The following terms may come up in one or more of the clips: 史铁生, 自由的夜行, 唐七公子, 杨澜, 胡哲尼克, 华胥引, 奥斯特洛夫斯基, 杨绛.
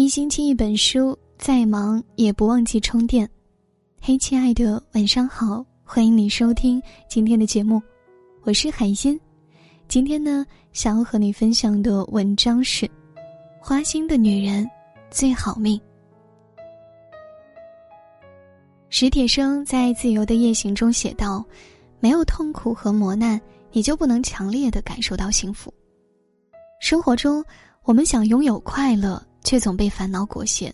一星期一本书，再忙也不忘记充电。嘿，亲爱的，晚上好，欢迎你收听今天的节目，我是海鲜。今天呢，想要和你分享的文章是《花心的女人最好命》。史铁生在《自由的夜行》中写道，没有痛苦和磨难，你就不能强烈地感受到幸福。生活中，我们想拥有快乐，却总被烦恼裹挟，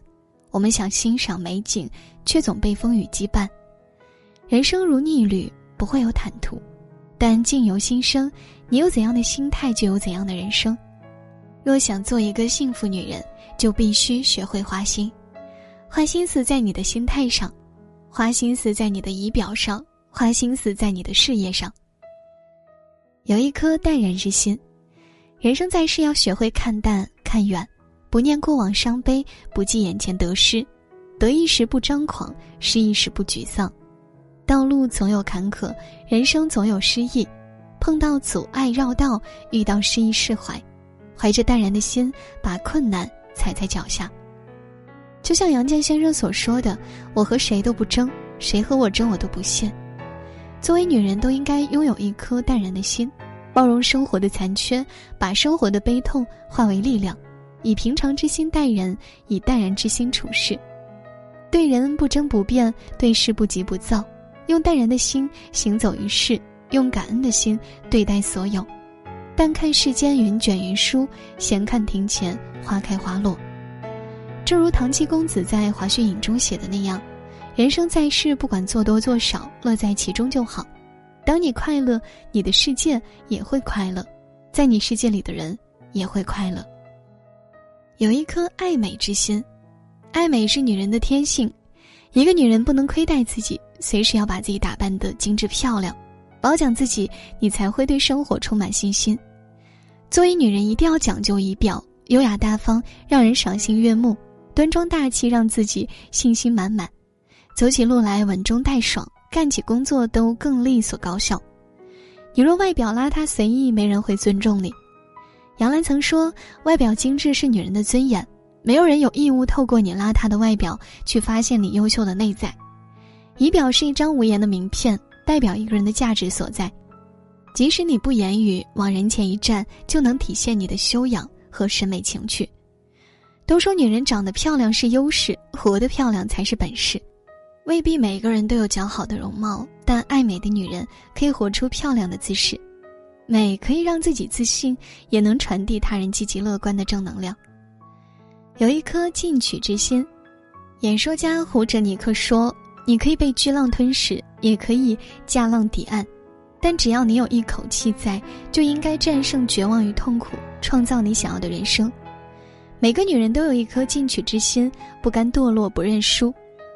我们想欣赏美景，却总被风雨羁绊。人生如逆旅，不会有坦途，但境由心生，你有怎样的心态，就有怎样的人生。若想做一个幸福女人，就必须学会花心，花心思在你的心态上，花心思在你的仪表上，花心思在你的事业上。有一颗淡然之心，人生在世要学会看淡看远，不念过往伤悲，不计眼前得失，得一时不张狂，失一时不沮丧。道路总有坎坷，人生总有失意，碰到阻碍绕道，遇到失意释怀，怀着淡然的心，把困难踩在脚下。就像杨绛先生所说的，我和谁都不争，谁和我争我都不屑。作为女人，都应该拥有一颗淡然的心，包容生活的残缺，把生活的悲痛化为力量，以平常之心待人，以淡然之心处事，对人不争不辩，对事不急不躁，用淡然的心行走于世，用感恩的心对待所有。但看世间云卷云舒，闲看庭前花开花落。正如唐七公子在《华胥引》中写的那样，人生在世，不管做多做少，乐在其中就好。当你快乐，你的世界也会快乐，在你世界里的人也会快乐。有一颗爱美之心，爱美是女人的天性。一个女人不能亏待自己，随时要把自己打扮得精致漂亮，褒奖自己，你才会对生活充满信心。作为女人，一定要讲究仪表，优雅大方，让人赏心悦目，端庄大气，让自己信心满满，走起路来稳中带爽，干起工作都更利索高效。你若外表邋遢随意，没人会尊重你。杨澜曾说，外表精致是女人的尊严，没有人有义务透过你邋遢的外表去发现你优秀的内在。仪表是一张无言的名片，代表一个人的价值所在。即使你不言语，往人前一站，就能体现你的修养和审美情趣。都说女人长得漂亮是优势，活得漂亮才是本事。未必每个人都有较好的容貌，但爱美的女人可以活出漂亮的姿势。美可以让自己自信，也能传递他人积极乐观的正能量。有一颗进取之心，演说家胡哲尼克说，你可以被巨浪吞噬，也可以驾浪抵岸，但只要你有一口气在，就应该战胜绝望与痛苦，创造你想要的人生。每个女人都有一颗进取之心，不甘堕落，不认输，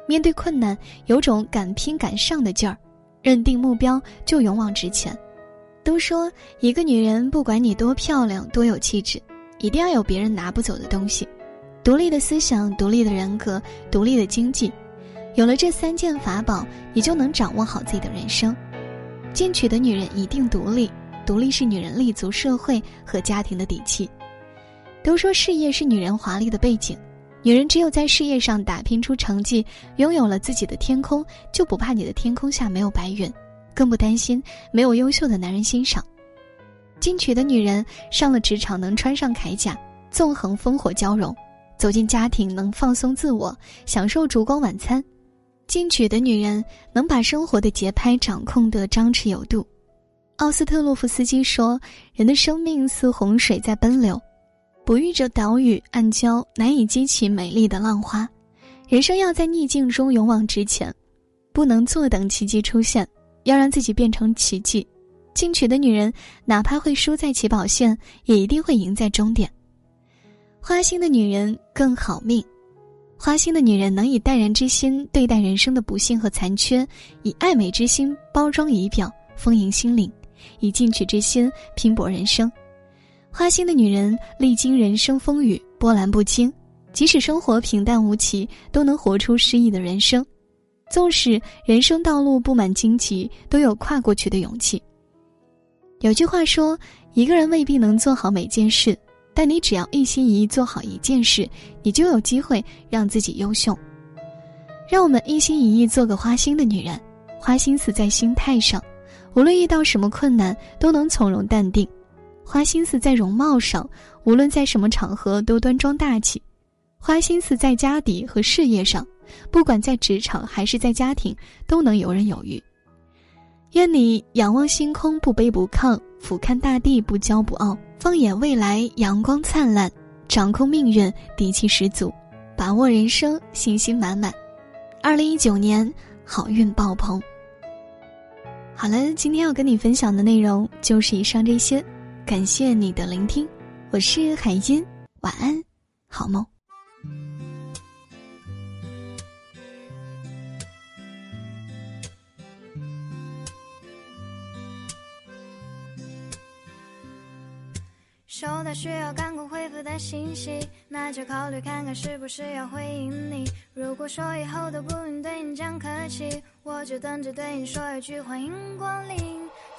面对困难有种敢拼敢上的劲儿，认定目标就勇往直前。都说一个女人，不管你多漂亮多有气质，一定要有别人拿不走的东西，独立的思想，独立的人格，独立的经济。有了这三件法宝，你就能掌握好自己的人生。进取的女人一定独立，独立是女人立足社会和家庭的底气。都说事业是女人华丽的背景，女人只有在事业上打拼出成绩，拥有了自己的天空，就不怕你的天空下没有白云，更不担心没有优秀的男人欣赏。进取的女人上了职场能穿上铠甲，纵横烽火交融，走进家庭能放松自我，享受烛光晚餐。进取的女人能把生活的节拍掌控得张弛有度。奥斯特洛夫斯基说，人的生命似洪水在奔流，哺育着岛屿暗礁，难以激起美丽的浪花。人生要在逆境中勇往直前，不能坐等奇迹出现，要让自己变成奇迹。进取的女人哪怕会输在起跑线，也一定会赢在终点。花心的女人更好命，花心的女人能以淡然之心对待人生的不幸和残缺，以爱美之心包装仪表，丰盈心灵，以进取之心拼搏人生。花心的女人历经人生风雨，波澜不惊，即使生活平淡无奇，都能活出诗意的人生。纵使人生道路布满荆棘，都有跨过去的勇气。有句话说，一个人未必能做好每件事，但你只要一心一意做好一件事，你就有机会让自己优秀。让我们一心一意做个花心的女人，花心思在心态上，无论遇到什么困难都能从容淡定；花心思在容貌上，无论在什么场合都端庄大气；花心思在家底和事业上，不管在职场还是在家庭都能游刃有余。愿你仰望星空不卑不亢，俯瞰大地不骄不傲，放眼未来阳光灿烂，掌控命运底气十足，把握人生信心满满。2019年好运爆棚。好了，今天要跟你分享的内容就是以上这些，感谢你的聆听，我是海音，晚安，好梦。收到需要赶快回复的信息，那就考虑看看是不是要回应你。如果说以后都不用对你讲客气，我就等着对你说一句欢迎光临。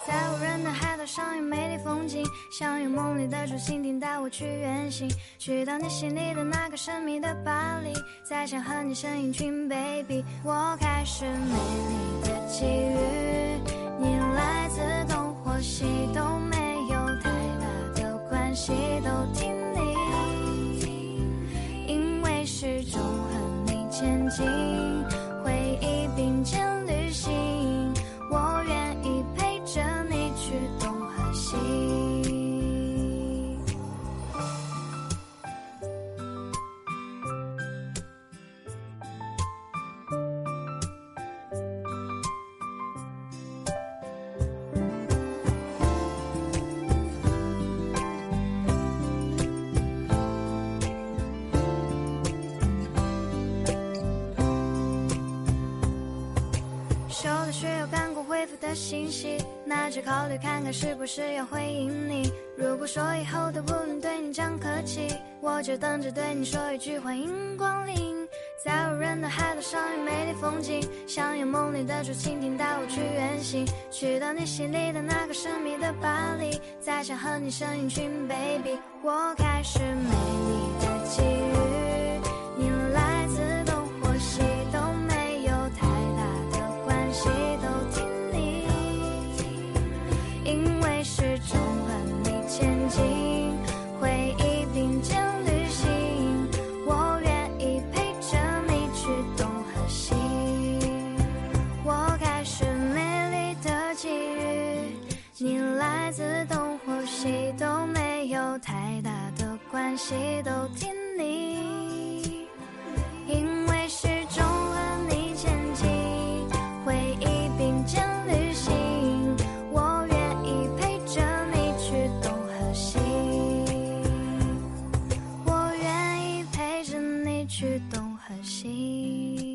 在无人的海岛上有美丽风景，想用梦里的竹蜻蜓带我去远行，去到你心里的那个神秘的巴黎，再想和你身影群 baby， 我开始美丽的际遇，你来自东或西东，谁都听你，因为始终和你前进，回忆并肩旅行，我愿意陪着你去东和西。收到需要赶快回复的信息，那就考虑看看是不是要回应你。如果说以后都不能对你讲客气，我就等着对你说一句欢迎光临。在无人的海岛上有美丽风景，想要梦里的竹蜻蜓带我去远行，去到你心里的那个神秘的巴黎，再想和你身影群 baby， 我开始美丽的际遇，你来自东或西东，谁都听你，因为始终和你前进，回忆并肩旅行，我愿意陪着你去东和西。我开始美丽的际遇，你来自东或西都没有太大的关系，都听你，因为始终和你前进，回忆并肩旅行，我愿意陪着你去东和西，我愿意陪着你去东和西。